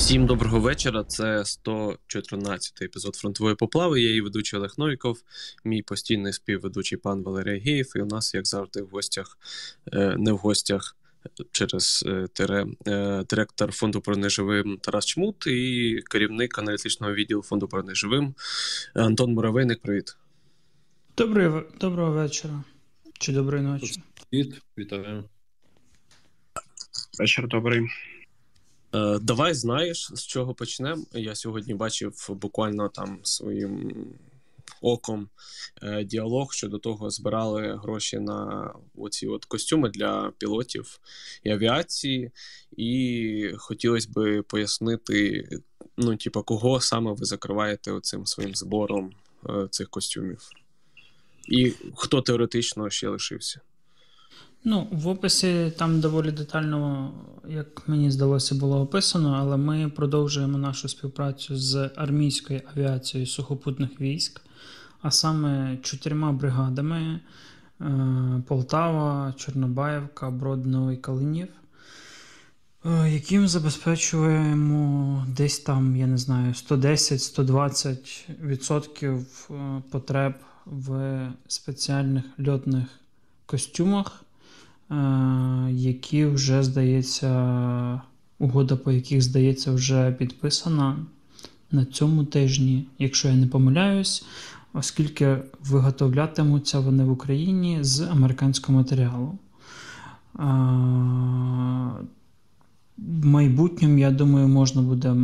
Всім доброго вечора. Це 114-й епізод фронтової поплави. Я її ведучий Олег Новіков, мій постійний співведучий пан Валерій Гієв. І у нас, як завжди, в гостях, не в гостях, через тире, директор фонду «Про неживим» Тарас Чмут і керівник аналітичного відділу фонду «Про неживим» Антон Муравейник. Привіт. Доброго вечора. Чи доброї ночі. Привіт. Вітаю. Вечір добрий. Давай, знаєш, з чого почнемо. Я сьогодні бачив буквально там своїм оком діалог щодо того, збирали гроші на оці от костюми для пілотів і авіації, і хотілося би пояснити, ну, типу, кого саме ви закриваєте оцим своїм збором цих костюмів? І хто теоретично ще лишився? Ну, в описі там доволі детально, як мені здалося, було описано, але ми продовжуємо нашу співпрацю з армійською авіацією сухопутних військ, а саме 4 бригадами – Полтава, Чорнобаєвка, Брод, Новий Калинів, яким забезпечуємо десь там, я не знаю, 110-120% потреб в спеціальних льотних костюмах, які вже, здається, угода по яких, здається, вже підписана на цьому тижні, якщо я не помиляюсь, оскільки виготовлятимуться вони в Україні з американського матеріалу. В майбутньому, я думаю, можна буде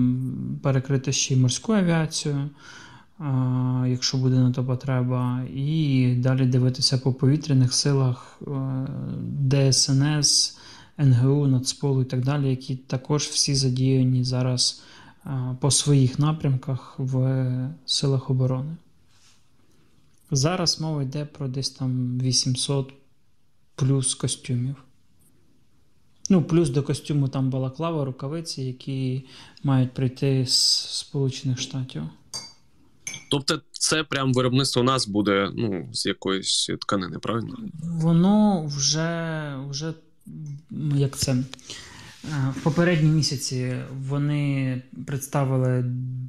перекрити ще й морську авіацію, якщо буде на то потреба, і далі дивитися по повітряних силах ДСНС, НГУ, Нацполу і так далі, які також всі задіяні зараз по своїх напрямках в силах оборони. Зараз мова йде про десь там 800 плюс костюмів. Ну, плюс до костюму там балаклава, рукавиці, які мають прийти з Сполучених Штатів. Тобто це прям виробництво у нас буде, ну, з якоїсь тканини, правильно? Воно вже як це, в попередні місяці вони представили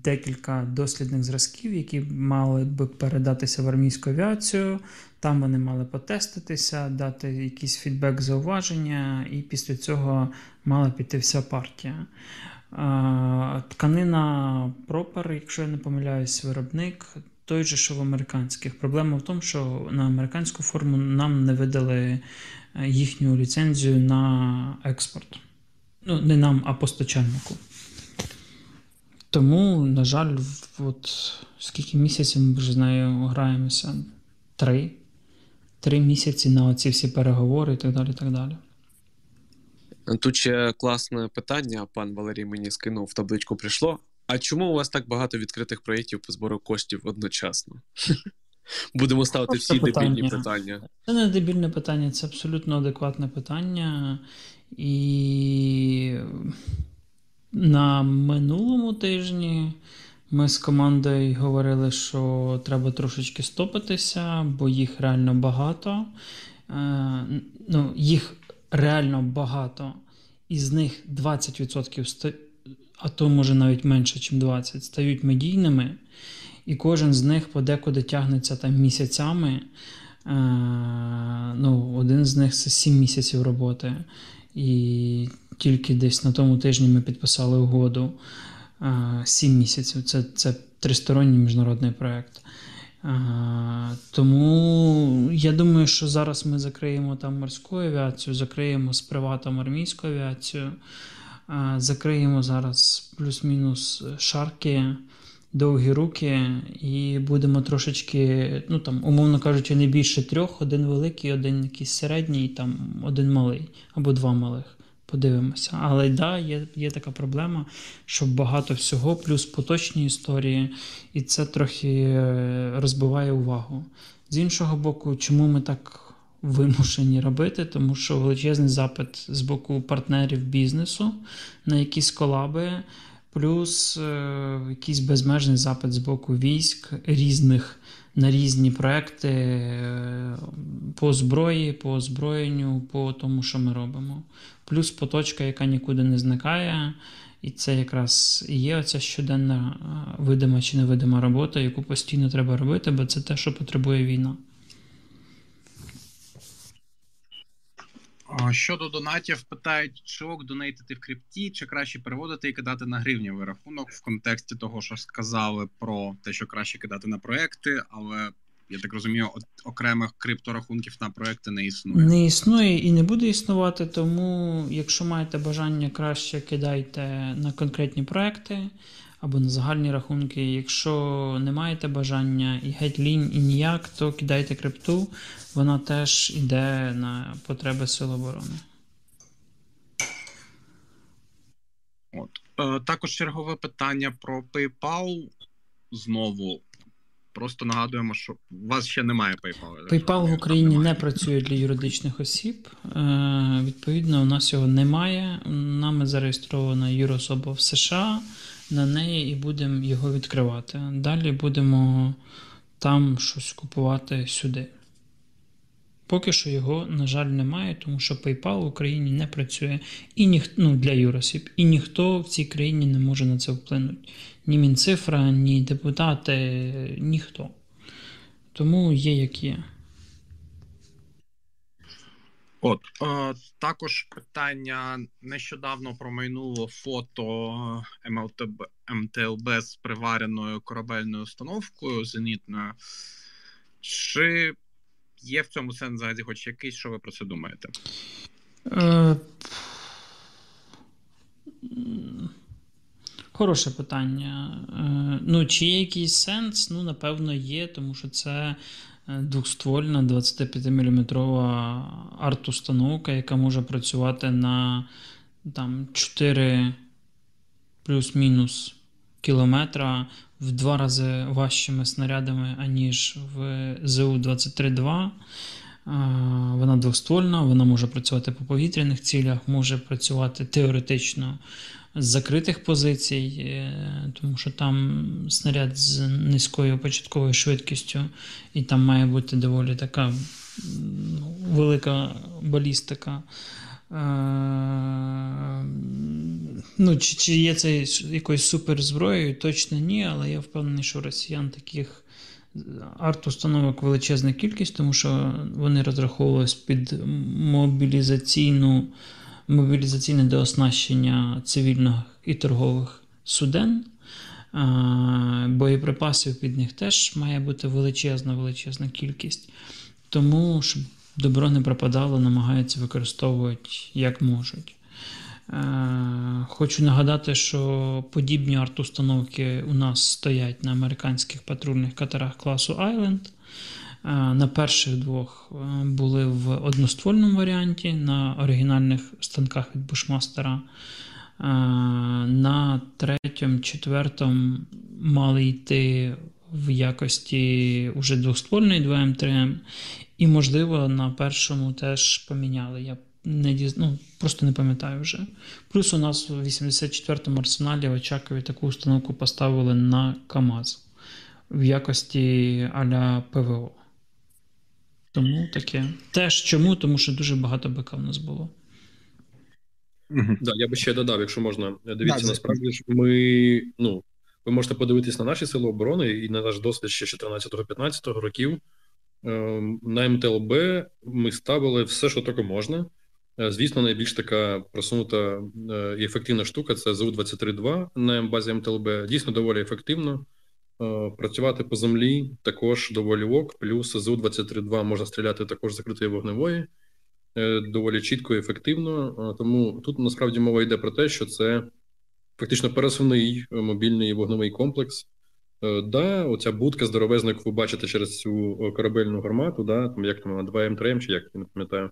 декілька дослідних зразків, які мали би передатися в армійську авіацію. Там вони мали потеститися, дати якийсь фідбек, зауваження, і після цього мала піти вся партія. Тканина Пропер, якщо я не помиляюсь, виробник той же, що в американських. Проблема в тому, що на американську форму нам не видали їхню ліцензію на експорт. Ну, не нам, а постачальнику. Тому, на жаль, от скільки місяців ми вже з нею граємося? 3 місяці на оці всі переговори і так далі, і так далі. Тут ще класне питання, пан Валерій мені скинув, в табличку прийшло. А чому у вас так багато відкритих проєктів по збору коштів одночасно? Будемо ставити всі дебільні питання. Це не дебільне питання, це абсолютно адекватне питання. І на минулому тижні ми з командою говорили, що треба трошечки стопитися, бо їх реально багато. Ну, їх реально багато, із них 20%, а то може навіть менше, ніж 20%, стають медійними, і кожен з них подекуди тягнеться там місяцями. Ну, один з них – це 7 місяців роботи, і тільки десь на тому тижні ми підписали угоду. 7 місяців – це тристоронній міжнародний проєкт. Тому я думаю, що зараз ми закриємо там морську авіацію, закриємо з приватом армійську авіацію, закриємо зараз плюс-мінус шарки, довгі руки, і будемо трошечки, ну там, умовно кажучи, не більше 3, один великий, один якийсь середній, там один малий або 2 малих. Подивимося. Але да, є така проблема, що багато всього, плюс поточні історії, і це трохи розбиває увагу. З іншого боку, чому ми так вимушені робити? Тому що величезний запит з боку партнерів бізнесу на якісь колаби, плюс якийсь безмежний запит з боку військ різних на різні проекти по зброї, по озброєнню, по тому, що ми робимо. Плюс поточка, яка нікуди не зникає, і це якраз і є оця щоденна видима чи невидима робота, яку постійно треба робити, бо це те, що потребує війна. Щодо донатів, питають, чи ок донатити в крипті, чи краще переводити і кидати на гривневий рахунок в контексті того, що сказали про те, що краще кидати на проекти, але я так розумію, окремих крипторахунків на проекти не існує. Не існує і не буде існувати, тому якщо маєте бажання, краще кидайте на конкретні проекти або на загальні рахунки. Якщо не маєте бажання і геть лінь, і ніяк, то кидайте крипту, вона теж йде на потреби Сил оборони. От. Також чергове питання про PayPal. Знову просто нагадуємо, що у вас ще немає PayPal. PayPal в Україні не працює для юридичних осіб. Відповідно, у нас його немає. Нами зареєстрована юрособа в США. На неї і будемо його відкривати. Далі будемо там щось купувати сюди. Поки що його, на жаль, немає, тому що PayPal в Україні не працює і для юросіб. І ніхто в цій країні не може на це вплинути. Ні Мінцифра, ні депутати, ніхто. Тому є як є. От, також питання нещодавно промайнуло фото МТЛБ з привареною корабельною установкою зенітною. Чи є в цьому сенс взагалі хоч якийсь, що ви про це думаєте? Хороше питання. Чи є якийсь сенс? Напевно, є, тому що це двохствольна 25-мм арт-установка, яка може працювати на 4 плюс-мінус кілометра в 2 рази важчими снарядами, аніж в ЗУ-23-2. Вона двохствольна, вона може працювати по повітряних цілях, може працювати теоретично з закритих позицій, тому що там снаряд з низькою початковою швидкістю, і там має бути доволі така велика балістика. Чи є це якоюсь суперзброєю? Точно ні, але я впевнений, що росіян таких арт-установок величезна кількість, тому що вони розраховувались під мобілізаційне дооснащення цивільних і торгових суден. Боєприпасів під них теж має бути величезна кількість. Тому, щоб добро не пропадало, намагаються використовувати як можуть. Хочу нагадати, що подібні арт-установки у нас стоять на американських патрульних катерах класу Island. На перших 2 були в одноствольному варіанті, на оригінальних станках від Бушмастера. На 3-м, 4-м мали йти в якості уже двохствольної 2М3М. І, можливо, на 1-му теж поміняли. Я просто не пам'ятаю вже. Плюс у нас в 84-му арсеналі в Очакові таку установку поставили на КАМАЗ в якості а-ля ПВО. Тому таке. Теж чому? Тому що дуже багато БК в нас було. Да, я би ще додав, якщо можна. Дивіться, насправді ж ми, ви можете подивитись на наші сили оборони і на наш досвід ще 14-15 років. На МТЛБ ми ставили все, що тільки можна. Звісно, найбільш така просунута і ефективна штука – це ЗУ-23-2 на базі МТЛБ. Дійсно, доволі ефективно. Працювати по землі також доволі ок. Плюс ЗУ-23-2 можна стріляти також закритої вогневої. Доволі чітко і ефективно. Тому тут, насправді, мова йде про те, що це фактично пересувний мобільний вогневий комплекс. Оця будка здоровезна, яку ви бачите через цю корабельну гармату, як там вона, 2М3М, чи як, я не пам'ятаю.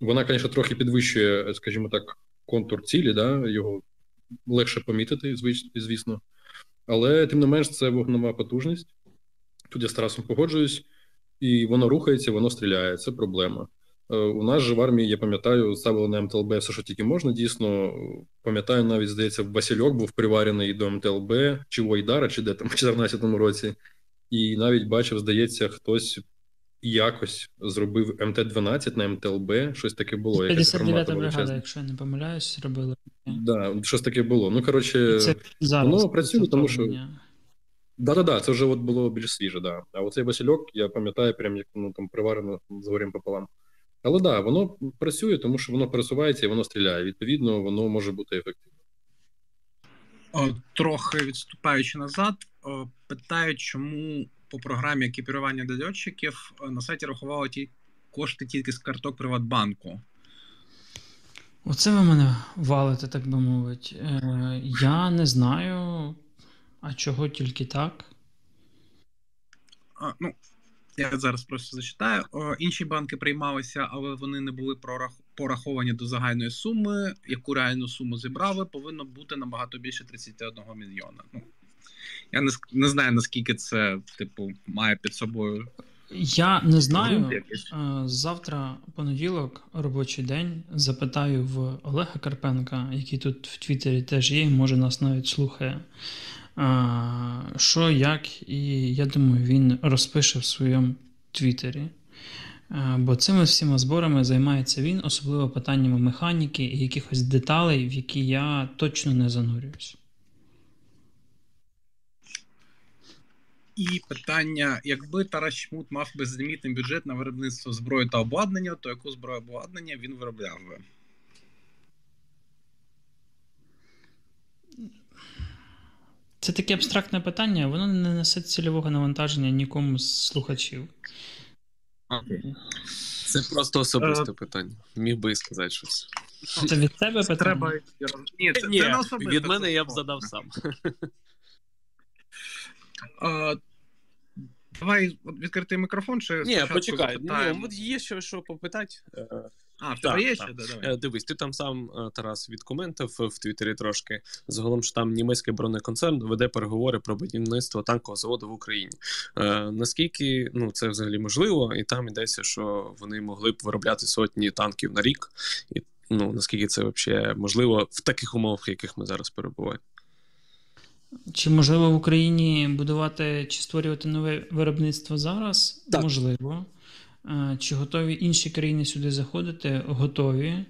Вона, звісно, трохи підвищує, скажімо так, контур цілі, його легше помітити, звісно. Але, тим не менш, це вогнева потужність. Тут я з Тарасом погоджуюсь, і воно рухається, воно стріляє, це проблема. У нас же в армії, я пам'ятаю, ставили на МТЛБ все, що тільки можна, дійсно. Пам'ятаю, навіть, здається, Васильок був приварений до МТЛБ, чи Ойдара, чи де там, у 14-му році. І навіть бачив, здається, хтось якось зробив МТ-12 на МТЛБ, щось таке було. 59-та бригада, якщо я не помиляюсь, робили. Да, щось таке було. Ну, коротше, воно працює, тому що... Да-да-да, це вже от було більш свіже, да. А оцей Васильок, я пам'ятаю, прям як ну, там приварено з горем пополам. Але да, воно працює, тому що воно пересувається і воно стріляє. Відповідно, воно може бути ефективним. Трохи відступаючи назад, питають, чому по програмі екіпірування для льотчиків на сайті рахували ті кошти тільки з карток Приватбанку. Оце ви мене валите, так би мовити. Я не знаю, а чого тільки так? Ну, я зараз просто зачитаю. Інші банки приймалися, але вони не були пораховані до загальної суми. Яку реальну суму зібрали, повинно бути набагато більше 31 мільйона. Ну, я не знаю, наскільки це, типу, має під собою... Я не знаю. Завтра, понеділок, робочий день, запитаю в Олега Карпенка, який тут в Твіттері теж є, може нас навіть слухає, що, як, і я думаю, він розпише в своєму Твіттері. Бо цими всіма зборами займається він, особливо питаннями механіки і якихось деталей, в які я точно не занурююсь. І питання, якби Тарас Чмут мав безлімітний бюджет на виробництво зброї та обладнання, то яку зброю обладнання він виробляв би? Це таке абстрактне питання, воно не несе цільового навантаження нікому з слухачів. Okay. Це просто особисте питання. Міг би і сказати щось. Це від тебе питання? Треба... Ні, це не особисте. Від мене я б задав сам. Давай відкритий мікрофон, чи... Ні, почекай, ну, є що попитати. Та, є ще? Давай. Дивись, ти там сам, Тарас, відкоментив в Твіттері трошки, загалом, що там німецький бронеконцерн веде переговори про будівництво танкового заводу в Україні. Наскільки це взагалі можливо, і там йдеться, що вони могли б виробляти сотні танків на рік, і наскільки це взагалі можливо в таких умовах, в яких ми зараз перебуваємо? Чи можливо в Україні будувати чи створювати нове виробництво зараз? Так. Можливо. Чи готові інші країни сюди заходити? Готові.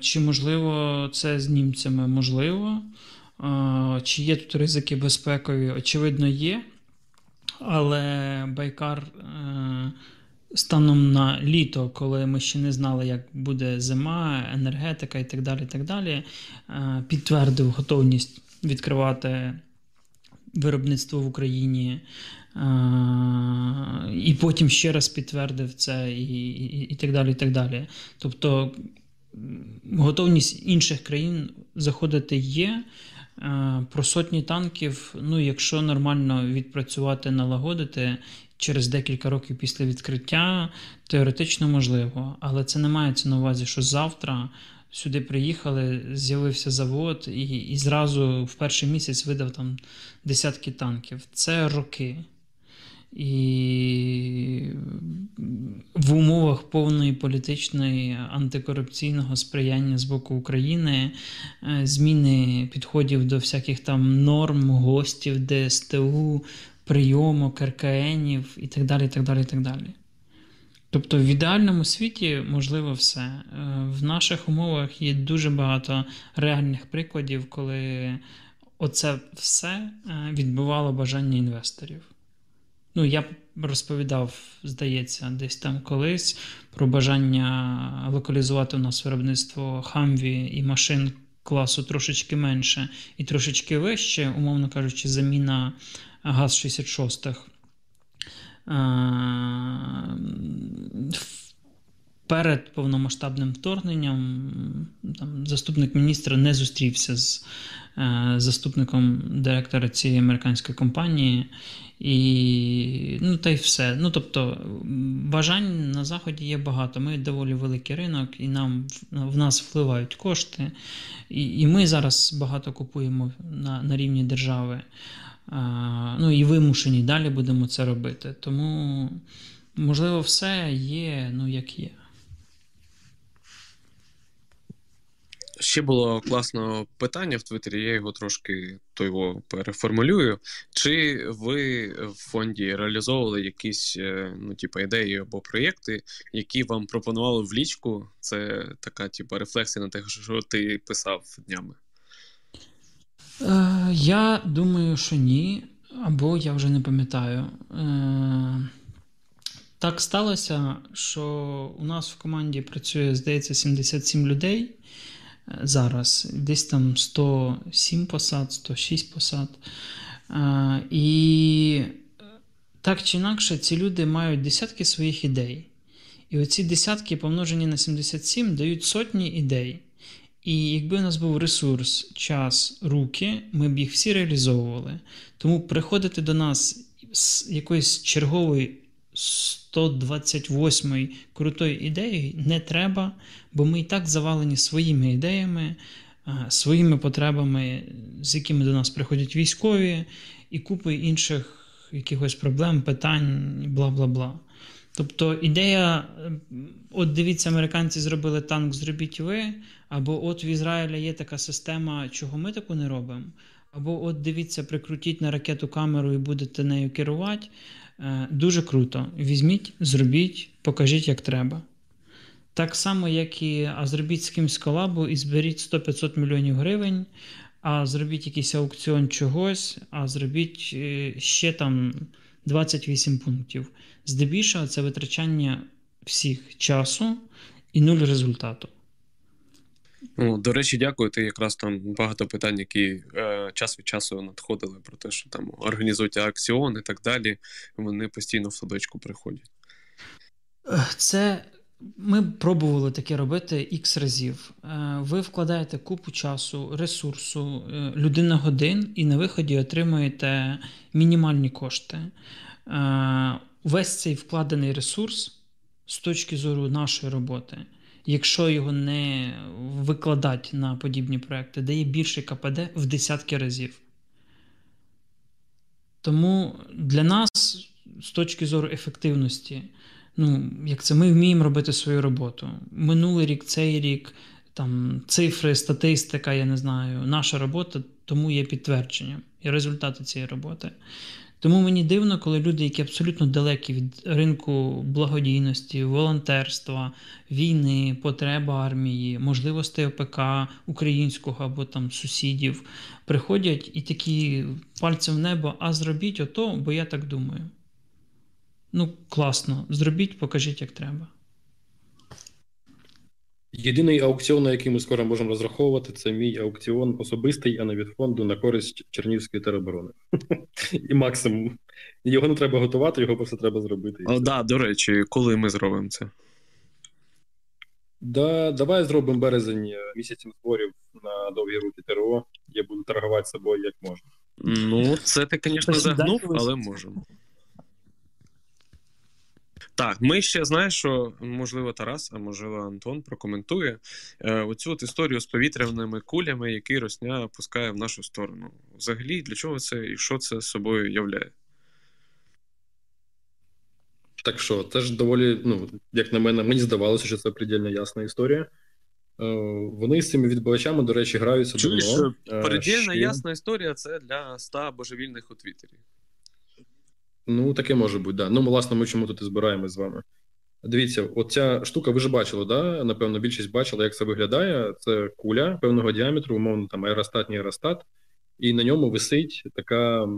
Чи можливо це з німцями? Можливо. Чи є тут ризики безпекові? Очевидно, є. Але Байкар станом на літо, коли ми ще не знали, як буде зима, енергетика і так далі, підтвердив готовність відкривати виробництво в Україні, і потім ще раз підтвердив це, і так далі, і так далі. Тобто готовність інших країн заходити є. Про сотні танків, якщо нормально відпрацювати, налагодити, через декілька років після відкриття, теоретично можливо. Але це не мається на увазі, що завтра сюди приїхали, з'явився завод і зразу в перший місяць видав там десятки танків. Це роки. І в умовах повної політичної антикорупційного сприяння з боку України, зміни підходів до всяких там норм, ГОСТів, ДСТУ, прийомок, РКНів і так далі, і так далі, і так далі. Тобто в ідеальному світі можливо все. В наших умовах є дуже багато реальних прикладів, коли оце все відбивало бажання інвесторів. Я розповідав, здається, десь там колись про бажання локалізувати у нас виробництво Хамві і машин класу трошечки менше і трошечки вище, умовно кажучи, заміна ГАЗ-66. Перед повномасштабним вторгненням заступник міністра не зустрівся з заступником директора цієї американської компанії, і, та й все. Тобто бажань на Заході є багато. Ми доволі великий ринок, і в нас впливають кошти, і ми зараз багато купуємо на рівні держави, і вимушені далі будемо це робити. Тому, можливо, все є, як є. Ще було класне питання в Твіттері, я його трошки переформулюю. Чи ви в фонді реалізовували якісь ідеї або проєкти, які вам пропонували в лічку? Це така рефлексія на те, що ти писав днями. Я думаю, що ні, або я вже не пам'ятаю. Так сталося, що у нас в команді працює, здається, 77 людей зараз. Десь там 107 посад, 106 посад. І так чи інакше ці люди мають десятки своїх ідей. І оці десятки, помножені на 77, дають сотні ідей. І якби у нас був ресурс, час, руки, ми б їх всі реалізовували. Тому приходити до нас з якоїсь чергової 128-й крутої ідеї не треба, бо ми і так завалені своїми ідеями, своїми потребами, з якими до нас приходять військові, і купи інших якихось проблем, питань, бла-бла-бла. Тобто ідея, от дивіться, американці зробили танк, зробіть ви, або от в Ізраїля є така система, чого ми таку не робимо, або от дивіться, прикрутіть на ракету камеру і будете нею керувати. Дуже круто. Візьміть, зробіть, покажіть, як треба. Так само, як і зробіть з кимсь колабу і зберіть 100-500 мільйонів гривень, зробіть якийсь аукціон чогось, зробіть ще там 28 пунктів. Здебільшого це витрачання всіх часу і нуль результату. Ну, до речі, дякую. Ти якраз там багато питань, які час від часу надходили про те, що там організують аукціон і так далі. Вони постійно в садочку приходять. Це ми пробували таке робити ікс разів. Ви вкладаєте купу часу, ресурсу, людина-годин і на виході отримуєте мінімальні кошти. Весь цей вкладений ресурс з точки зору нашої роботи, якщо його не викладати на подібні проекти, дає більше КПД в десятки разів. Тому для нас, з точки зору ефективності, як це ми вміємо робити свою роботу. Минулий рік, цей рік, там, цифри, статистика, я не знаю, наша робота, тому є підтвердженням і результати цієї роботи. Тому мені дивно, коли люди, які абсолютно далекі від ринку благодійності, волонтерства, війни, потреби армії, можливостей ОПК, українського або там сусідів, приходять і такі пальцем в небо, зробіть ото, бо я так думаю. Класно, зробіть, покажіть, як треба. Єдиний аукціон, на який ми скоро можемо розраховувати, це мій аукціон особистий, а не від фонду, на користь Чернігівської тероборони. І максимум. Його не треба готувати, його просто треба зробити. Так, до речі, коли ми зробимо це? Давай зробимо березень місяцем зборів на довгі руки ТРО. Я буду торгувати собою як можна. Це ти, звісно, загнув, але можемо. Так, ми ще, знаєш, що, можливо, Тарас, а можливо, Антон прокоментує оцю історію з повітряними кулями, які Росія пускає в нашу сторону. Взагалі, для чого це і що це собою являє? Так що, це ж доволі, як на мене, мені здавалося, що це предельно ясна історія. Вони з цими відбивачами, до речі, граються давно. Чуєш, предельно ясна історія – це для 100 божевільних у Твіттері. Таке може бути, да. Власне, ми чому тут і збираємось з вами. Дивіться, оця штука, ви ж бачили, да? Напевно, більшість бачила, як це виглядає. Це куля певного діаметру, умовно, там, аеростатній аеростат, і на ньому висить така,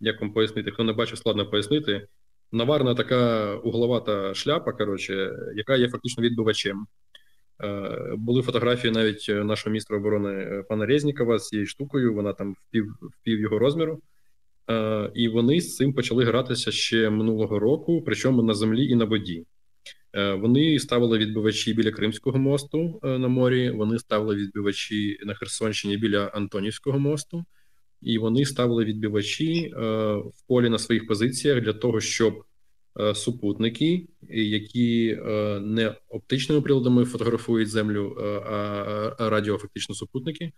як вам пояснити, хто не бачив, складно пояснити, наварна така угловата шляпа, коротше, яка є фактично відбивачем. Були фотографії навіть нашого міністра оборони пана Резнікова з цією штукою, вона там впів його розміру. І вони з цим почали гратися ще минулого року, причому на землі і на воді. Вони ставили відбивачі біля Кримського мосту на морі, вони ставили відбивачі на Херсонщині біля Антонівського мосту, і вони ставили відбивачі в полі на своїх позиціях для того, щоб супутники, які не оптичними приладами фотографують землю, а радіофактично супутники,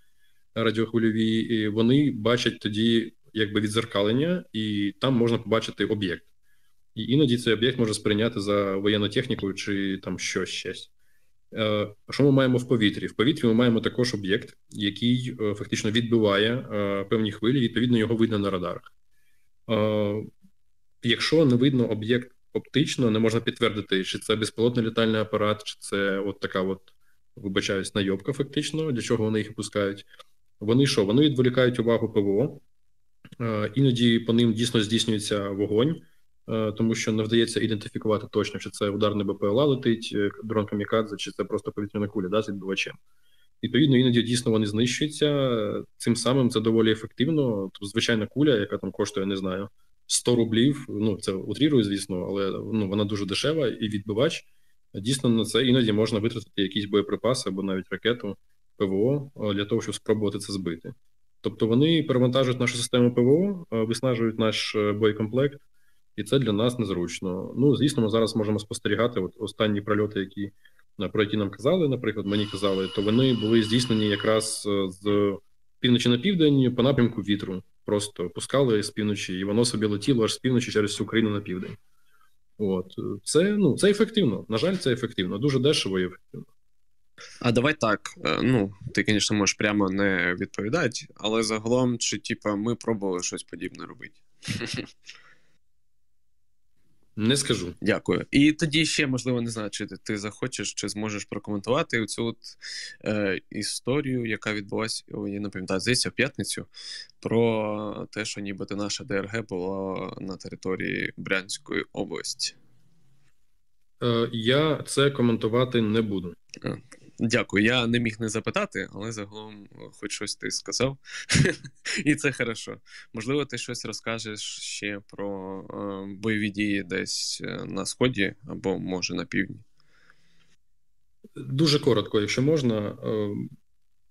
радіохвильові, вони бачать тоді якби відзеркалення, і там можна побачити об'єкт. І іноді цей об'єкт може сприйняти за воєнну техніку чи там щось. Що ми маємо в повітрі? В повітрі ми маємо також об'єкт, який фактично відбиває певні хвилі, відповідно його видно на радарах. Якщо не видно об'єкт оптично, не можна підтвердити, чи це безпілотний літальний апарат, чи це от така от, вибачаюсь, найобка фактично, для чого вони їх пускають. Вони що? Вони відволікають увагу ПВО, іноді по ним дійсно здійснюється вогонь, тому що не вдається ідентифікувати точно, чи це ударний БПЛА летить, дрон камікадзе, чи це просто повітряна куля, да, з відбивачем. Відповідно, іноді дійсно вони знищуються, цим самим це доволі ефективно. Тобто, звичайна куля, яка там коштує, не знаю, 100 рублів, ну це утрірую, звісно, але ну, вона дуже дешева, і відбивач, дійсно на це іноді можна витратити якісь боєприпаси або навіть ракету ПВО для того, щоб спробувати це збити. Тобто вони перевантажують нашу систему ПВО, виснажують наш боєкомплект, і це для нас незручно. Ну, звісно, ми зараз можемо спостерігати от останні прольоти, які, про які нам казали, наприклад, мені казали, то вони були здійснені якраз з півночі на південь по напрямку вітру. Просто пускали з півночі, і воно собі летіло аж з півночі через всю Україну на південь. От. Це, ну, це ефективно. На жаль, це ефективно. Дуже дешево і ефективно. А давай так, ну, ти, звісно, можеш прямо не відповідати, але загалом, чи, типа, ми пробували щось подібне робити? Не скажу. Дякую. І тоді ще, можливо, не знаю, чи ти захочеш, чи зможеш прокоментувати цю от, історію, яка відбулася, я не пам'ятаю, здається, в п'ятницю, про те, що нібито наша ДРГ була на території Брянської області. Я це коментувати не буду. Дякую. Я не міг не запитати, але загалом хоч щось ти сказав. І це хорошо. Можливо, ти щось розкажеш ще про бойові дії десь на Сході або, може, на Півдні. Дуже коротко, якщо можна.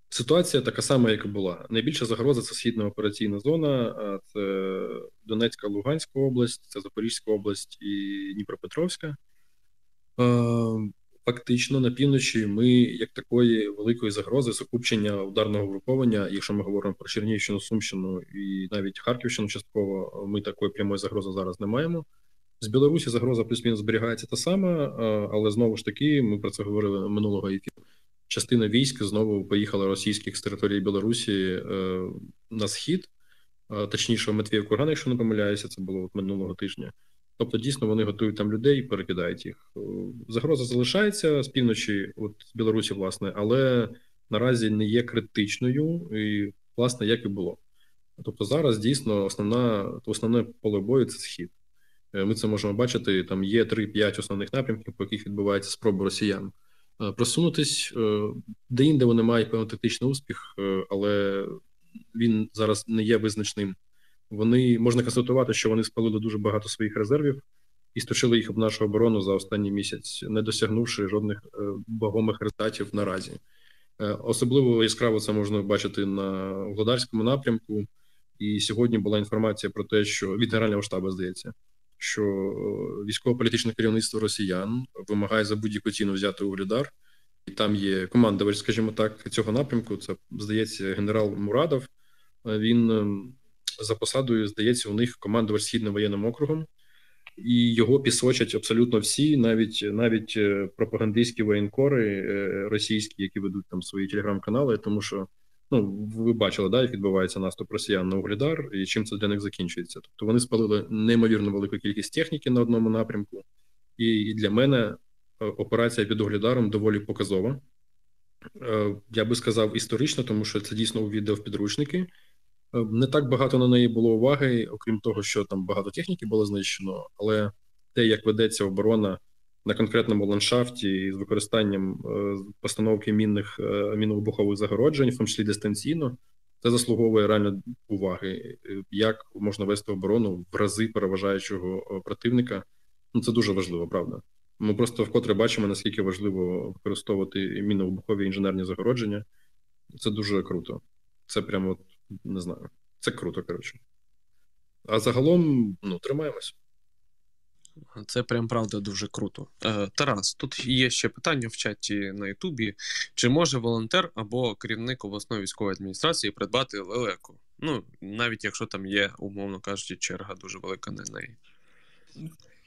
Ситуація така сама, як і була. Найбільша загроза – це Східна операційна зона, це Донецька, Луганська область, це Запорізька область і Дніпропетровська. Фактично, на півночі ми, як такої великої загрози, сукупчення ударного угруповання, якщо ми говоримо про Чернігівщину, Сумщину і навіть Харківщину частково, ми такої прямої загрози зараз не маємо. З Білорусі загроза плюс-мінус зберігається та сама, але знову ж таки, ми про це говорили минулого ефіру, частина військ знову поїхала російських з території Білорусі на схід, точніше в Матвіїв-Курган, якщо не помиляюся, це було минулого тижня. Тобто, дійсно, вони готують там людей і перекидають їх. Загроза залишається з півночі, от з Білорусі, власне, але наразі не є критичною, і, власне, як і було. Тобто, зараз, дійсно, основне поле бою – це Схід. Ми це можемо бачити, там є 3-5 основних напрямків, по яких відбувається спроба росіян просунутись. Де-інде вони мають певний тактичний успіх, але він зараз не є визначним. Вони, можна констатувати, що вони спалили дуже багато своїх резервів і сточили їх об нашу оборону за останній місяць, не досягнувши жодних вагомих результатів наразі. Особливо яскраво це можна бачити на Вугледарському напрямку. І сьогодні була інформація про те, що від Генерального штабу, здається, що військово-політичне керівництво росіян вимагає за будь-яку ціну взяти Вугледар. І там є командувач, скажімо так, цього напрямку. Це, здається, генерал Мурадов. Він... за посадою, здається, у них командувач Східним воєнним округом, і його пісочать абсолютно всі, навіть пропагандистські воєнкори російські, які ведуть там свої телеграм-канали, тому що, ну, ви бачили, да, як відбувається наступ росіян на Вугледар, і чим це для них закінчується. Тобто вони спалили неймовірно велику кількість техніки на одному напрямку, і для мене операція під Вугледаром доволі показова. Я би сказав історично, тому що це дійсно увійде в підручники. Не так багато на неї було уваги, окрім того, що там багато техніки було знищено, але те, як ведеться оборона на конкретному ландшафті з використанням постановки мінно-вибухових загороджень, в тому числі дистанційно, це заслуговує реально уваги. Як можна вести оборону в рази переважаючого противника, ну це дуже важливо, правда. Ми просто вкотре бачимо, наскільки важливо використовувати мінно-вибухові інженерні загородження. Це дуже круто. Це прямо... не знаю. Це круто, коротше. А загалом, ну, тримаємось. Це прям, правда, дуже круто. Тарас, тут є ще питання в чаті на Ютубі. Чи може волонтер або керівник обласної військової адміністрації придбати лелеку? Ну, навіть якщо там є, умовно кажучи, черга дуже велика на неї.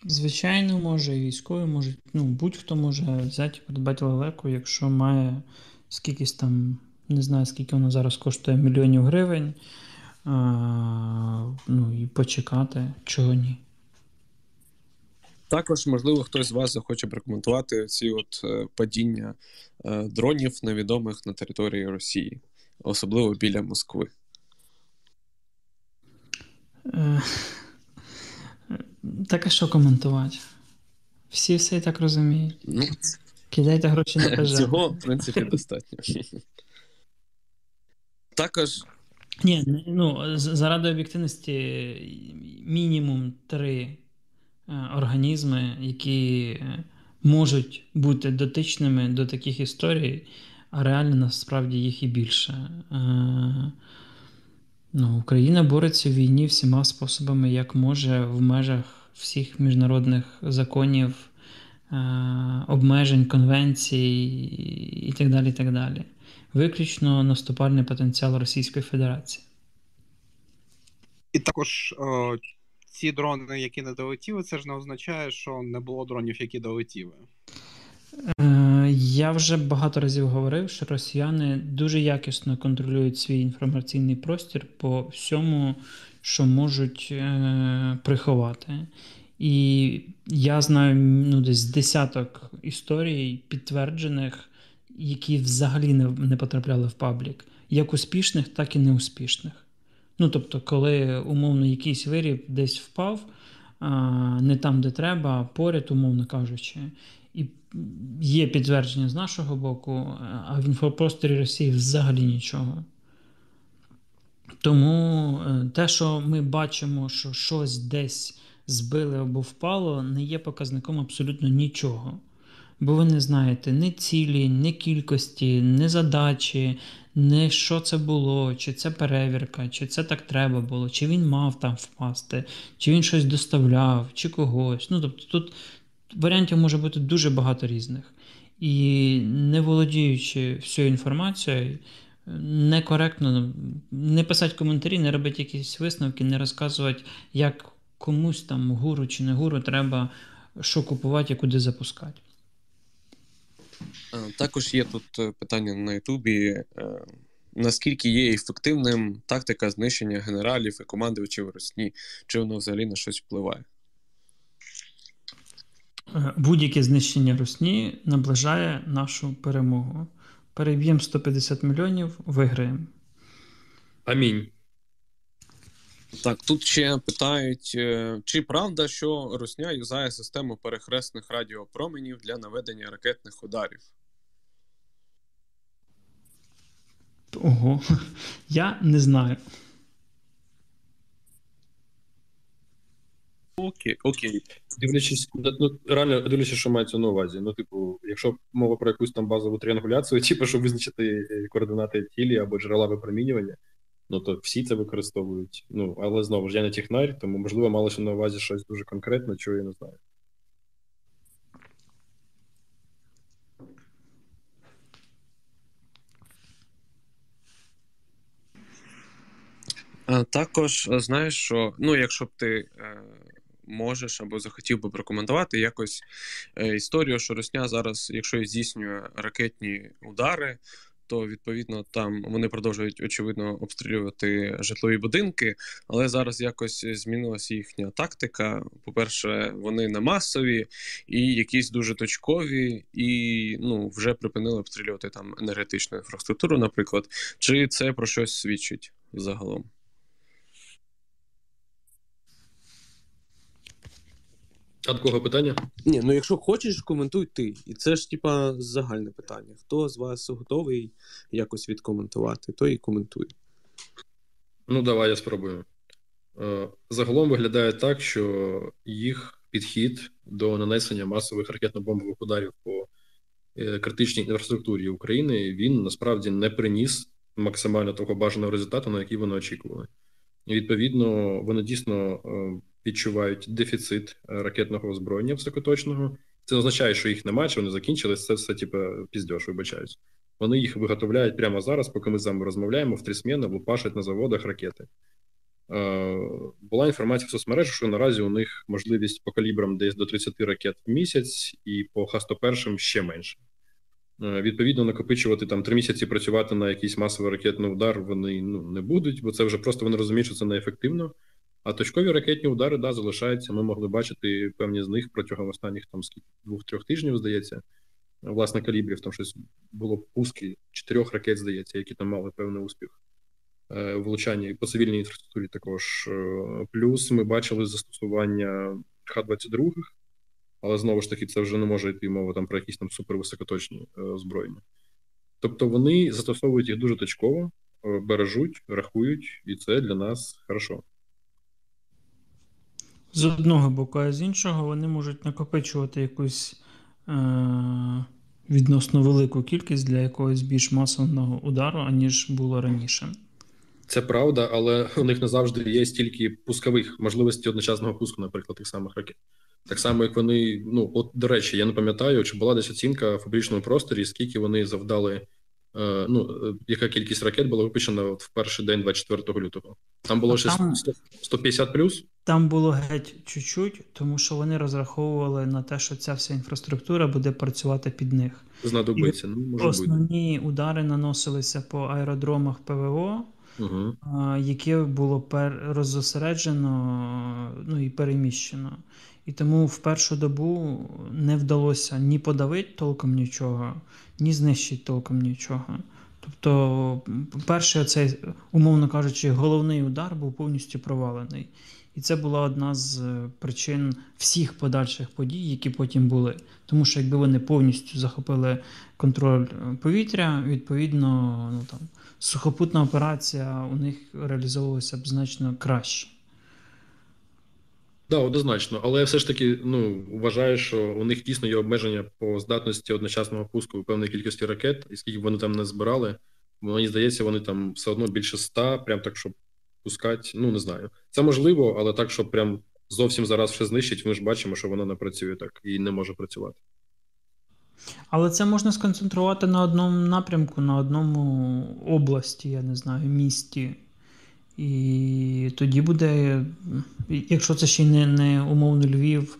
Звичайно, може, і військові можуть, ну, будь-хто може взяти і придбати лелеку, якщо має скількись там, не знаю, скільки воно зараз коштує, мільйонів гривень, ну, і почекати, чого ні. Також, можливо, хтось з вас захоче прокоментувати ці от падіння дронів невідомих на території Росії, особливо біля Москви. Так, а що коментувати? Всі все і так розуміють. Кидайте гроші на ПЖ. Цього, в принципі, достатньо. Також... Ні, ну, заради об'єктивності мінімум 3 організми, які можуть бути дотичними до таких історій, а реально, насправді, їх і більше. Ну, Україна бореться в війні всіма способами, як може, в межах всіх міжнародних законів, обмежень, конвенцій і так далі, і так далі. Виключно наступальний потенціал Російської Федерації. І також ці дрони, які не долетіли, це ж не означає, що не було дронів, які долетіли. Я вже багато разів говорив, що росіяни дуже якісно контролюють свій інформаційний простір по всьому, що можуть приховати. І я знаю, ну, десь десяток історій підтверджених, які взагалі не потрапляли в паблік. Як успішних, так і неуспішних. Ну, тобто, коли, умовно, якийсь виріб десь впав, не там, де треба, поряд, умовно кажучи. І є підтвердження з нашого боку, а в інфопросторі Росії взагалі нічого. Тому те, що ми бачимо, що щось десь збили або впало, не є показником абсолютно нічого. Бо ви не знаєте ні цілі, ні кількості, ні задачі, ні що це було, чи це перевірка, чи це так треба було, чи він мав там впасти, чи він щось доставляв, чи когось. Ну, тобто тут варіантів може бути дуже багато різних. І не володіючи всю інформацією, некоректно не писати коментарі, не робити якісь висновки, не розказувати, як комусь там гуру чи не гуру треба що купувати і куди запускати. Також є тут питання на Ютубі. Наскільки є ефективним тактика знищення генералів і командувачів Росії? Чи воно взагалі на щось впливає? Будь-яке знищення Росії наближає нашу перемогу. Переб'ємо 150 мільйонів, виграємо. Амінь. Так, тут ще питають, чи правда, що Росія юзає систему перехресних радіопроменів для наведення ракетних ударів? Ого, я не знаю. Окей. Дивлячись, що мається на увазі. Ну, типу, якщо мова про якусь там базову тріангуляцію, типу, щоб визначити координати тілі або джерела випромінювання, ну, то всі це використовують. Ну, але, знову ж, я не технар, тому, можливо, малося на увазі щось дуже конкретне, чого я не знаю. Також, знаєш, що, ну, якщо б ти можеш або захотів би прокоментувати якось історію, що Росія зараз, якщо і здійснює ракетні удари, то, відповідно, там вони продовжують, очевидно, обстрілювати житлові будинки, але зараз якось змінилася їхня тактика. По-перше, вони не масові і якісь дуже точкові, і, ну, вже припинили обстрілювати там енергетичну інфраструктуру, наприклад. Чи це про щось свідчить загалом? А до кого питання? Ні, ну якщо хочеш, коментуй ти. І це ж, типа, загальне питання. Хто з вас готовий якось відкоментувати, то і коментуй. Ну, давай, я спробую. Загалом виглядає так, що їх підхід до нанесення масових ракетно-бомбових ударів по критичній інфраструктурі України, він насправді не приніс максимально того бажаного результату, на який вони очікували. І, відповідно, вони дійсно відчувають дефіцит ракетного озброєння високоточного. Це означає, що їх немає, що вони закінчились, це все, типу, піздьош, вибачаюсь. Вони їх виготовляють прямо зараз, поки ми з вами розмовляємо, в три зміни, або пашать на заводах ракети. була інформація в соцмережах, що наразі у них можливість по калібрам десь до 30 ракет в місяць і по Х-101 ще менше. Відповідно, накопичувати там 3 місяці працювати на якийсь масовий ракетний удар вони не будуть, бо це вже просто вони розуміють, що це неефективно. А точкові ракетні удари, да, залишаються. Ми могли бачити певні з них протягом останніх там скільки 2-3 тижнів, здається, власне калібрів. Там щось було пуски 4 ракет, здається, які там мали певний успіх влучання і по цивільній інфраструктурі також. Плюс ми бачили застосування Х-22, але знову ж таки це вже не може йти мова там про якісь там супервисокоточні озброєння. Тобто вони застосовують їх дуже точково, бережуть, рахують, і це для нас хорошо. З одного боку, а з іншого вони можуть накопичувати якусь відносно велику кількість для якогось більш масового удару, аніж було раніше. Це правда, але у них не завжди є стільки пускових можливостей одночасного пуску, наприклад, тих самих ракет. Так само, як вони, от, до речі, я не пам'ятаю, чи була десь оцінка в публічному просторі, скільки вони завдали, яка кількість ракет була випущена в перший день 24 лютого. Там було ще 150 плюс? Там було геть чуть-чуть, тому що вони розраховували на те, що ця вся інфраструктура буде працювати під них. Знадобиться, може основні буде. Удари наносилися по аеродромах ПВО, угу. Яке було роззосереджено і переміщено. І тому в першу добу не вдалося ні подавити толком нічого, ні знищити толком нічого. Тобто перший оцей, умовно кажучи, головний удар був повністю провалений. І це була одна з причин всіх подальших подій, які потім були. Тому що якби вони повністю захопили контроль повітря, відповідно, сухопутна операція у них реалізовувалася б значно краще. Так, да, однозначно. Але я все ж таки вважаю, що у них дійсно є обмеження по здатності одночасного пуску певної кількості ракет, і скільки б вони там не збирали, мені здається, вони там все одно більше 100, прям так, щоб пускати, не знаю. Це можливо, але так, щоб прям зовсім зараз все знищить, ми ж бачимо, що воно не працює так і не може працювати. Але це можна сконцентрувати на одному напрямку, на одному області, я не знаю, місті. І тоді буде, якщо це ще не умовно Львів,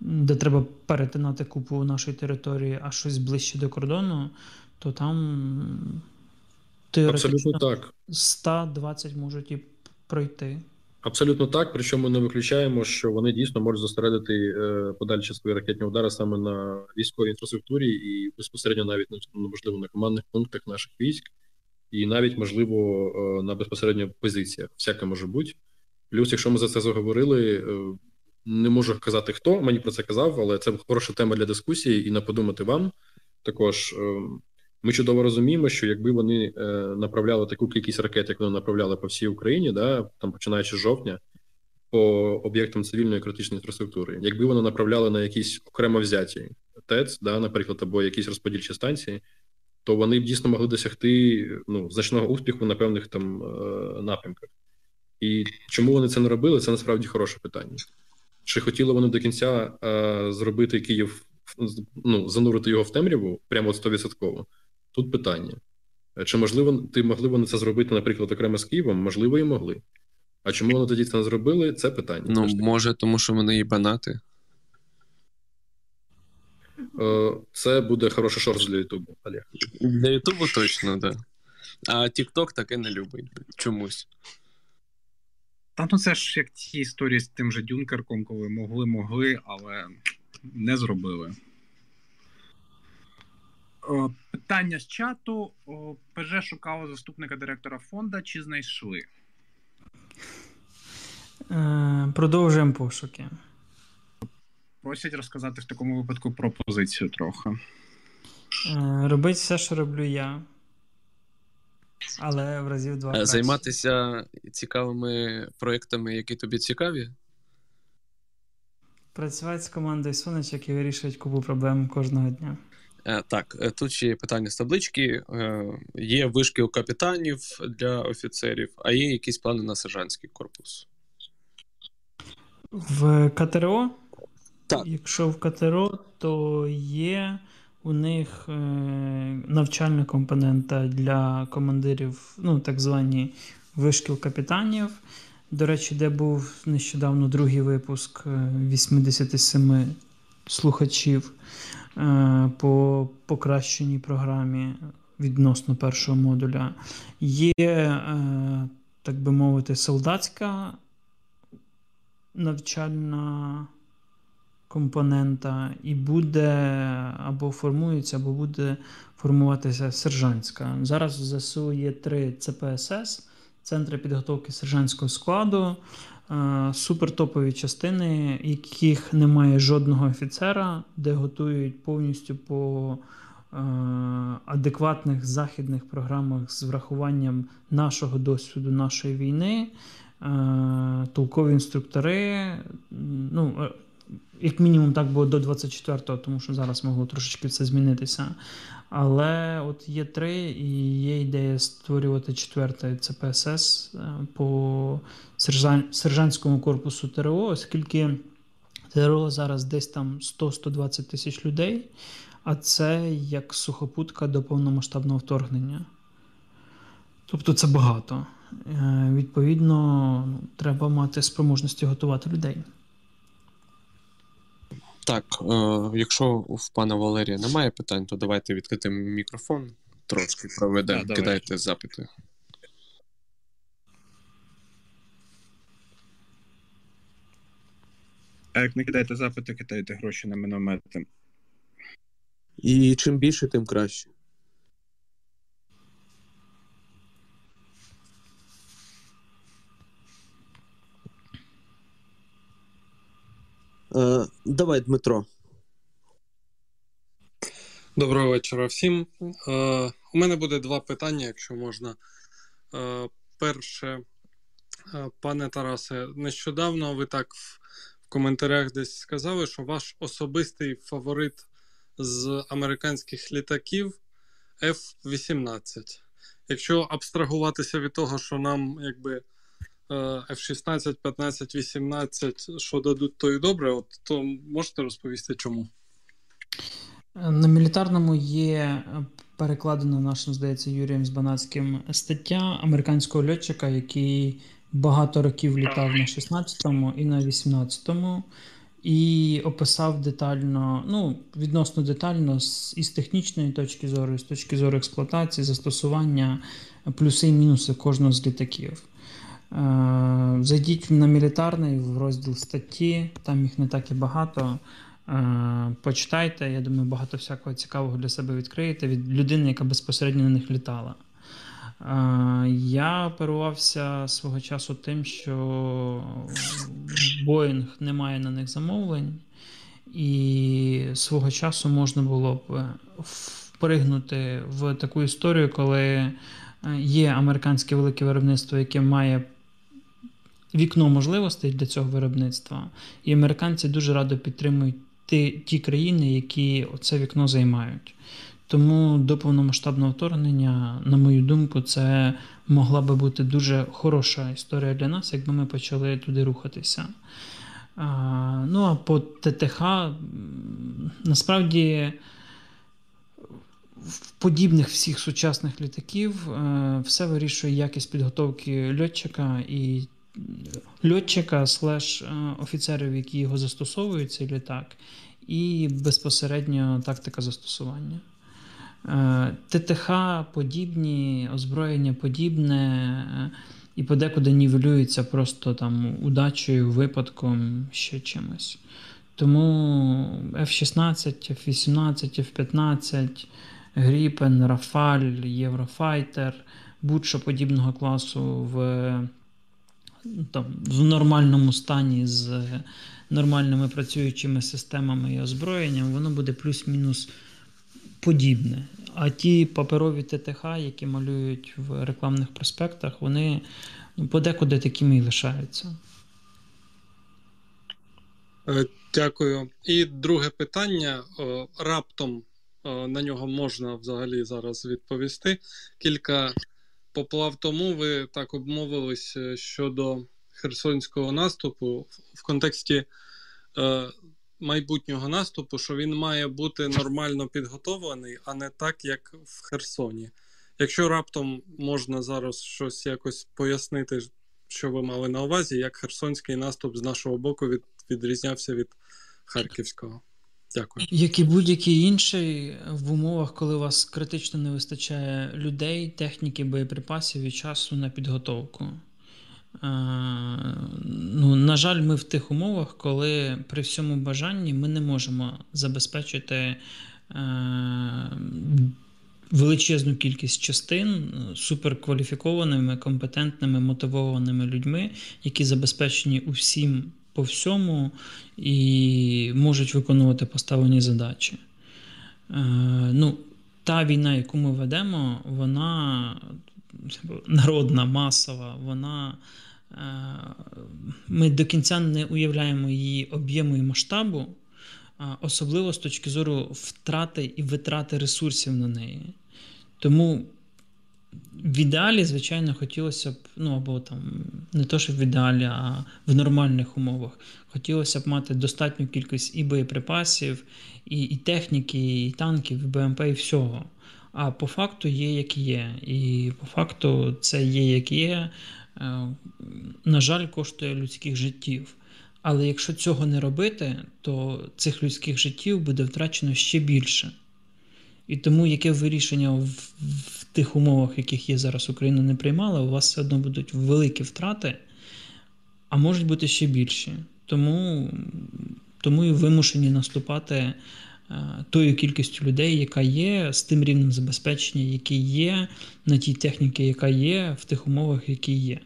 де треба перетинати купу нашої території, а щось ближче до кордону, то там теоретично 120 можуть і пройти. Абсолютно так, причому не виключаємо, що вони дійсно можуть зосередити подальші свої ракетні удари саме на військовій інфраструктурі і безпосередньо навіть, можливо, на командних пунктах наших військ. І навіть, можливо, на безпосередньо позиціях. Всяке може бути. Плюс, якщо ми за це заговорили, не можу казати, хто мені про це казав, але це хороша тема для дискусії і на подумати вам. Також ми чудово розуміємо, що якби вони направляли таку кількість ракет, як вони направляли по всій Україні, да, там починаючи з жовтня, по об'єктам цивільної критичної інфраструктури, якби вони направляли на якісь окремо взяті ТЕЦ, да, наприклад, або якісь розподільчі станції, то вони б дійсно могли досягти значного успіху на певних там напрямках. І чому вони це не робили, це насправді хороше питання. Чи хотіли вони до кінця зробити Київ, занурити його в темряву, прямо от 100%? Тут питання. Чи можливо, могли вони це зробити, наприклад, окремо з Києвом? Можливо, і могли. А чому вони тоді це не зробили, це питання. Може, тому що вони їбанати. Це буде хороший шорт для Ютубу, Олег. Для Ютубу точно, так. Да. А TikTok таке не любить чомусь. Та це ж як ті історії з тим же Дюнкерком, коли могли, але не зробили. Питання з чату. ПЖ шукала заступника директора фонду, чи знайшли? Продовжуємо пошуки. Просять розказати в такому випадку про позицію трохи. Робити все, що роблю я. Але в разів 2 краще. Займатися цікавими проєктами, які тобі цікаві? Працювати з командою «Сонечок» які вирішують купу проблем кожного дня. Так, тут ще є питання з таблички. Є вишки у капітанів для офіцерів, а є якісь плани на сержантський корпус? В КТРО? Так. Якщо в КТРО, то є у них навчальна компонента для командирів, так звані вишкіл капітанів, До речі, де був нещодавно другий випуск 87 слухачів по покращеній програмі відносно першого модуля. Є, так би мовити, солдатська навчальна компонента, і буде або формується, або буде формуватися сержантська. Зараз в ЗСУ є 3 ЦПСС, центри підготовки сержантського складу, супертопові частини, яких немає жодного офіцера, де готують повністю по адекватних західних програмах з врахуванням нашого досвіду, нашої війни, толкові інструктори, ну, як мінімум так було до 24-го, тому що зараз могло трошечки все змінитися. Але от є 3, і є ідея створювати 4-й ЦПСС по сержантському корпусу ТРО, оскільки ТРО зараз десь там 100-120 тисяч людей, а це як сухопутка до повномасштабного вторгнення. Тобто це багато. Відповідно, треба мати спроможності готувати людей. Так, якщо в пана Валерія немає питань, то давайте відкритимо мікрофон, трошки проведемо, кидайте запити. А як не кидайте запити, кидайте гроші на міномети. І чим більше, тим краще. Давай, Дмитро. Доброго вечора всім. У мене буде 2 питання, якщо можна. Перше, пане Тарасе, нещодавно ви так в коментарях десь сказали, що ваш особистий фаворит з американських літаків F-18. Якщо абстрагуватися від того, що нам, якби, F-16, 15, 18, що дадуть, то і добре, от, то можете розповісти, чому? На Мілітарному є перекладена нашим, здається, Юрієм Збанацьким стаття американського льотчика, який багато років літав на 16-му і на 18-му, і описав детально, ну, відносно детально, і з технічної точки зору, і з точки зору експлуатації, застосування, плюси і мінуси кожного з літаків. Зайдіть на Мілітарний в розділ статті, там їх не так і багато, почитайте, я думаю, багато всякого цікавого для себе відкриєте від людини, яка безпосередньо на них літала. Я оперувався свого часу тим, що Boeing не має на них замовлень, і свого часу можна було б впригнути в таку історію, коли є американське велике виробництво, яке має вікно можливостей для цього виробництва. І американці дуже радо підтримують ті країни, які це вікно займають. Тому до повномасштабного вторгнення, на мою думку, це могла би бути дуже хороша історія для нас, якби ми почали туди рухатися. Ну а по ТТХ, насправді, в подібних всіх сучасних літаків все вирішує якість підготовки льотчика і льотчика/офіцерів, які його застосовують, цей літак, і безпосередньо тактика застосування. ТТХ подібні, озброєння подібне, і подекуди нівелюється просто там удачею, випадком, ще чимось. Тому F-16, F-18, F-15, Гріпен, Рафаль, Єврофайтер, будь-що подібного класу в нормальному стані з нормальними працюючими системами і озброєнням, воно буде плюс-мінус подібне. А ті паперові ТТХ, які малюють в рекламних проспектах, вони подекуди такими і лишаються. Дякую. І друге питання. Раптом на нього можна взагалі зараз відповісти. Кілька поплав тому ви так обмовились щодо херсонського наступу в контексті майбутнього наступу, що він має бути нормально підготовлений, а не так, як в Херсоні. Якщо раптом можна зараз щось якось пояснити, що ви мали на увазі, як херсонський наступ з нашого боку відрізнявся від харківського? Дякую. Як і будь-який інший, в умовах, коли у вас критично не вистачає людей, техніки, боєприпасів і часу на підготовку. Ну, на жаль, ми в тих умовах, коли при всьому бажанні ми не можемо забезпечити величезну кількість частин суперкваліфікованими, компетентними, мотивованими людьми, які забезпечені усім по всьому і можуть виконувати поставлені задачі. Ну, та війна, яку ми ведемо, вона народна, масова, вона, ми до кінця не уявляємо її об'єму і масштабу, особливо з точки зору втрати і витрати ресурсів на неї. Тому в ідеалі, звичайно, хотілося б, ну або там, не то що в ідеалі, а в нормальних умовах, хотілося б мати достатню кількість і боєприпасів, і техніки, і танків, і БМП, і всього. А по факту є, як є. І по факту це є, як є, на жаль, коштує людських життів. Але якщо цього не робити, то цих людських життів буде втрачено ще більше. І тому яке вирішення в тих умовах, яких є зараз, Україна не приймала, у вас все одно будуть великі втрати, а можуть бути ще більші. Тому і вимушені наступати тою кількістю людей, яка є, з тим рівнем забезпечення, який є, на тій техніці, яка є, в тих умовах, які є.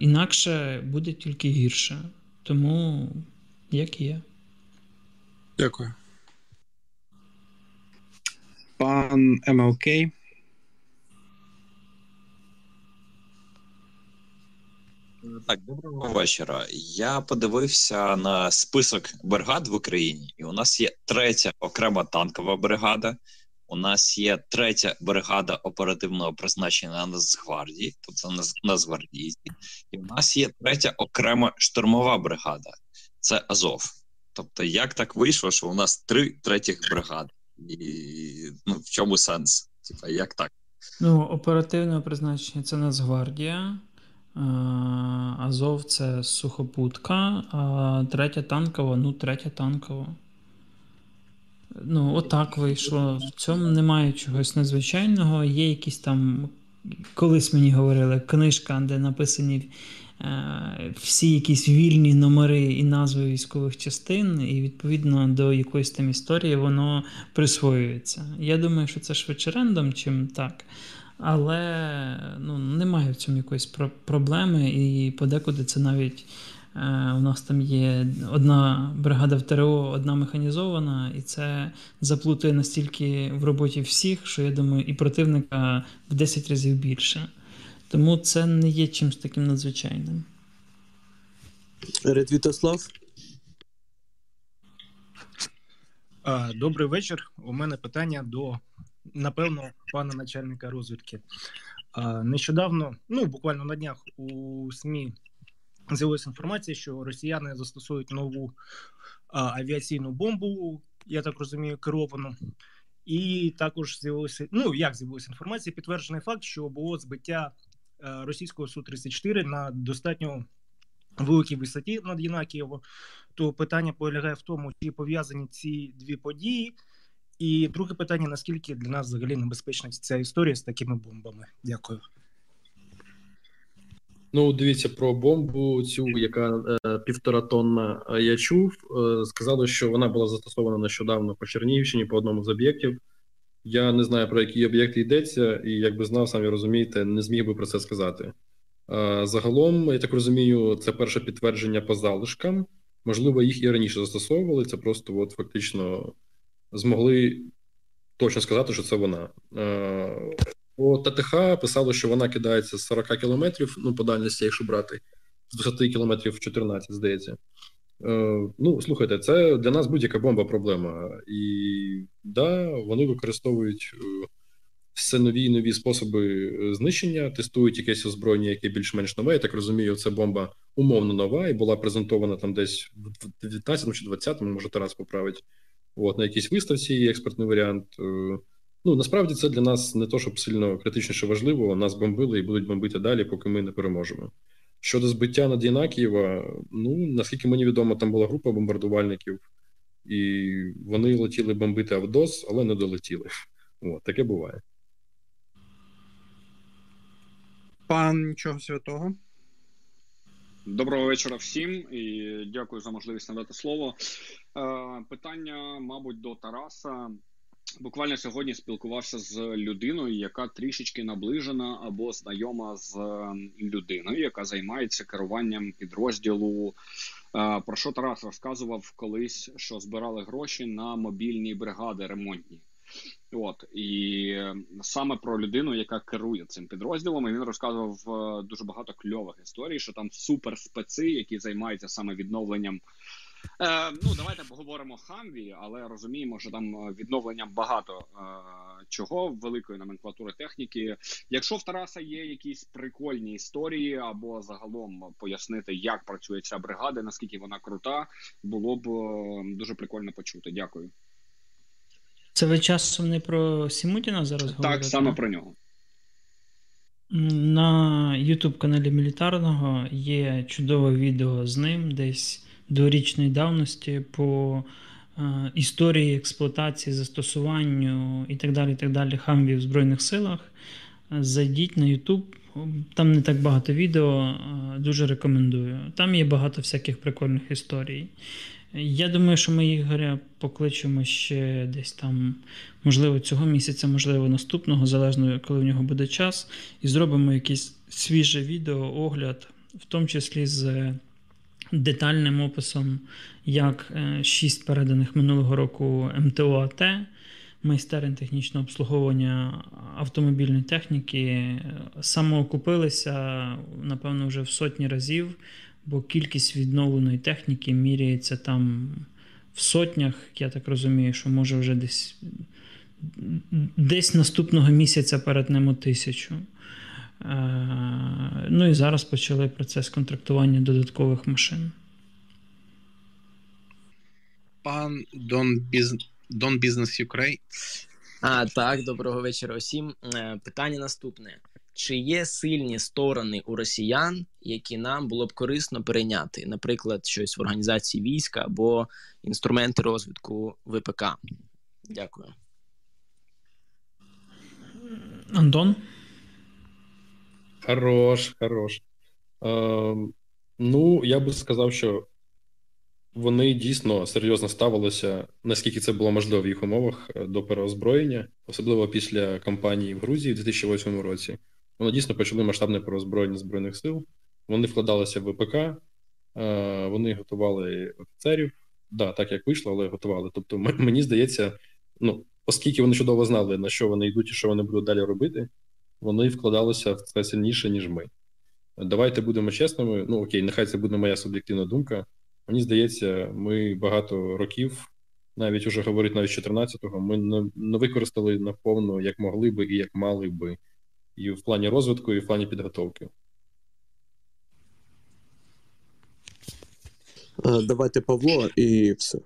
Інакше буде тільки гірше. Тому як є. Дякую. Пан МЛК. Так, доброго вечора. Я подивився на список бригад в Україні, і у нас є 3-я окрема танкова бригада, у нас є 3-я бригада оперативного призначення Нацгвардії, тобто Нацгвардійці, і у нас є 3-я окрема штурмова бригада, це Азов. Тобто як так вийшло, що у нас 3 третіх бригад? І, ну, в чому сенс? Типа, як так? Ну, оперативного призначення це Нацгвардія, Азов це сухопутка, а 3-я танкова, ну 3-я танкова. Ну, отак вийшло. В цьому немає чогось надзвичайного. Є якісь там, колись мені говорили, книжка, де написані всі якісь вільні номери і назви військових частин, і відповідно до якоїсь там історії воно присвоюється. Я думаю, що це швидше рендом, чим так. Але ну, немає в цьому якоїсь проблеми, і подекуди це навіть у нас там є одна бригада в ТРО, одна механізована, і це заплутує настільки в роботі всіх, що я думаю, і противника в 10 разів більше. Тому це не є чимось таким надзвичайним. Ретвітослав. Добрий вечір. У мене питання до, напевно, пана начальника розвідки. Нещодавно, ну буквально на днях у СМІ з'явилася інформація, що росіяни застосують нову авіаційну бомбу, я так розумію, керовану. І також з'явилася, ну як з'явилася інформація, підтверджений факт, що було збиття російського Су-34 на достатньо великій висоті над Єнакієво. То питання полягає в тому, чи пов'язані ці дві події. І друге питання, наскільки для нас взагалі небезпечна ця історія з такими бомбами? Дякую. Ну, дивіться, про бомбу цю, яка 1,5 тонна, я чув. Сказали, що вона була застосована нещодавно по Чернігівщині, по одному з об'єктів. Я не знаю, про які об'єкти йдеться, і якби знав, самі розумієте, не зміг би про це сказати. Загалом, я так розумію, це перше підтвердження по залишкам. Можливо, їх і раніше застосовували, це просто от фактично змогли точно сказати, що це вона. По ТТХ писало, що вона кидається з 40 кілометрів, ну, по дальності, якщо брати, з 20 кілометрів 14, здається. Ну, слухайте, це для нас будь-яка бомба проблема. І, да, вони використовують все нові і нові способи знищення, тестують якесь озброєння, яке більш-менш нове. Я так розумію, це бомба умовно нова і була презентована там десь в 19-му чи 20-му, може Тарас поправить, от, на якійсь виставці є експертний варіант. Ну, насправді це для нас не то, щоб сильно критичніше важливо, нас бомбили і будуть бомбити далі, поки ми не переможемо. Щодо збиття Надійна Києва, ну, наскільки мені відомо, там була група бомбардувальників, і вони летіли бомбити Авдос, але не долетіли. От, таке буває. Пан Нічого Святого. Доброго вечора всім і дякую за можливість надати слово. Питання, мабуть, до Тараса. Буквально сьогодні спілкувався з людиною, яка трішечки наближена або знайома з людиною, яка займається керуванням підрозділу. Про що Тарас розказував колись, що збирали гроші на мобільні бригади ремонтні. От, і саме про людину, яка керує цим підрозділом, і він розказував дуже багато кльових історій, що там суперспеци, які займаються саме відновленням. Ну, давайте поговоримо Хамві, але розуміємо, що там відновленням багато чого, великої номенклатури техніки. Якщо в Тараса є якісь прикольні історії або загалом пояснити, як працює ця бригада, наскільки вона крута, було б дуже прикольно почути. Дякую. Це ви часом не про Сімутіна зараз говорите? Так, саме про нього. На YouTube-каналі Мілітарного є чудове відео з ним, десь дворічної давності, по історії експлуатації, застосуванню і так далі Хамві в Збройних силах. Зайдіть на YouTube, там не так багато відео, дуже рекомендую. Там є багато всяких прикольних історій. Я думаю, що ми Ігоря покличемо ще десь там, можливо, цього місяця, можливо, наступного, залежно, коли в нього буде час, і зробимо якийсь свіже відео, огляд, в тому числі з детальним описом, як 6 переданих минулого року МТОАТ, майстерень технічного обслуговування автомобільної техніки, самоокупилися, напевно, вже в сотні разів, бо кількість відновленої техніки міряється там в сотнях, я так розумію, що може вже десь наступного місяця перетнемо 1000. Ну і зараз почали процес контрактування додаткових машин. Пан Дон Бізнес Юкрей. Так, доброго вечора усім. Питання наступне. Чи є сильні сторони у росіян, які нам було б корисно перейняти? Наприклад, щось в організації війська або інструменти розвитку ВПК? Дякую. Антон? Хорош. Ну, я би сказав, що вони дійсно серйозно ставилися, наскільки це було можливо в їх умовах, до переозброєння, особливо після кампанії в Грузії в 2008 році. Вони дійсно почали масштабне переозброєння Збройних сил, вони вкладалися в ВПК, вони готували офіцерів, да, так як вийшло, але готували. Тобто, мені здається, ну, оскільки вони чудово знали, на що вони йдуть і що вони будуть далі робити, вони вкладалися в це сильніше, ніж ми. Давайте будемо чесними, ну окей, нехай це буде моя суб'єктивна думка. Мені здається, ми багато років, навіть уже говорить навіть 14-го, ми не використали наповну, як могли би і як мали би. І в плані розвитку, і в плані підготовки. Давайте Павло і все.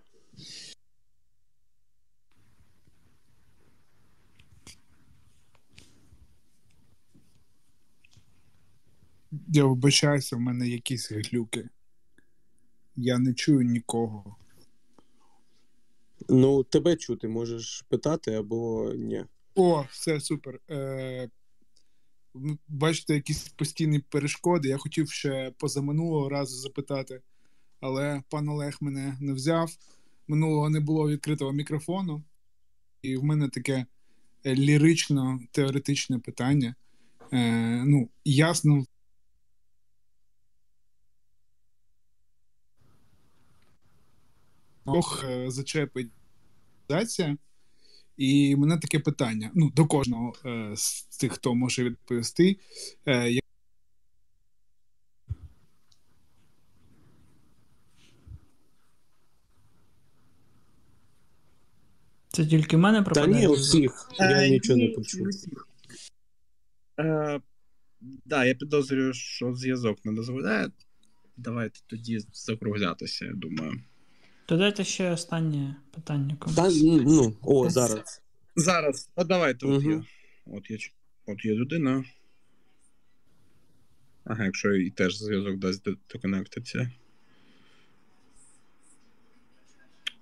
Я вибачаюся, в мене якісь глюки. Я не чую нікого. Ну, тебе чути, можеш питати або ні. О, все, супер. Бачите, якісь постійні перешкоди. Я хотів ще позаминулого разу запитати, але пан Олег мене не взяв. Минулого не було відкритого мікрофону. І в мене таке лірично-теоретичне питання. Ну, ясно. Ох, зачепить організація. І мене таке питання, ну, до кожного з тих, хто може відповісти. Це тільки в мене пропадає? Та ні, у всіх. Я нічого не почув. Так, я підозрюю, що зв'язок не дозволяє. Давайте тоді закруглятися, я думаю. То дайте ще останнє питання комусь. Та, ну, о, зараз. Зараз. От давайте, угу. От я людина. Ага, якщо і теж зв'язок дасть доконектитися.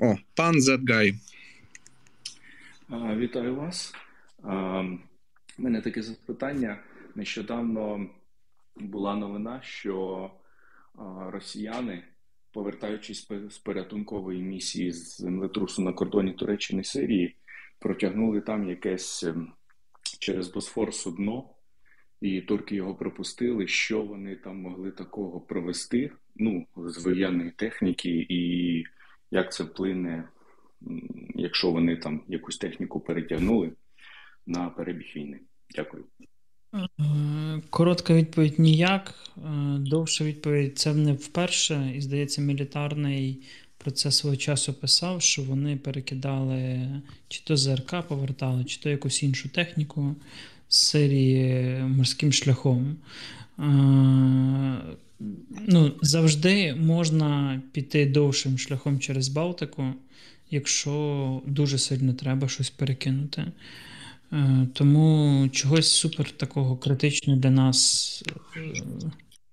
О, пан That Guy. Вітаю вас. У мене таке запитання. Нещодавно була новина, що росіяни, повертаючись з порятункової місії з землетрусу на кордоні Туреччини і Сирії, протягнули там якесь через Босфор судно, і турки його пропустили. Що вони там могли такого провести, ну, з воєнної техніки, і як це вплине, якщо вони там якусь техніку перетягнули на перебіг війни? Дякую. Коротка відповідь – ніяк. Довша відповідь – це не вперше. І, здається, Мілітарний про це свого часу писав, що вони перекидали чи то ЗРК повертали, чи то якусь іншу техніку з Сирії морським шляхом. Ну, завжди можна піти довшим шляхом через Балтику, якщо дуже сильно треба щось перекинути. Тому чогось супер такого критичного для нас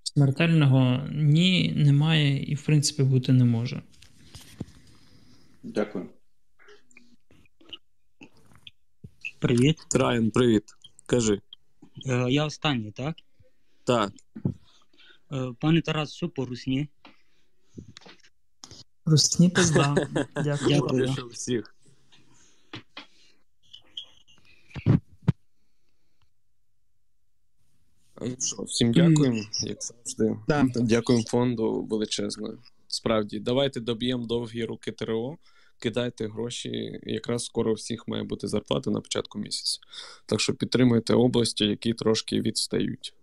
смертельного ні, немає і в принципі бути не може. Дякую. Привіт. Райан, привіт. Кажи. Я останній, так? Так. Пане Тарас, що по русні? Русні пизда. Дякую. Всіх. Що, всім дякуємо, як завжди. Да. Дякуємо фонду величезно. Справді, давайте доб'ємо довгі руки ТРО, кидайте гроші, якраз скоро у всіх має бути зарплата на початку місяця. Так що підтримуйте області, які трошки відстають.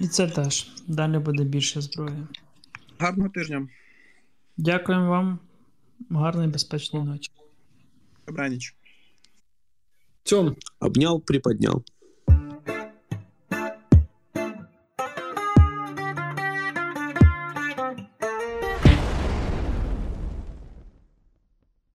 І це теж. Далі буде більше зброї. Гарного тижня. Дякуємо вам. Гарної, безпечної ночі. Добраніч. Тём обнял, приподнял.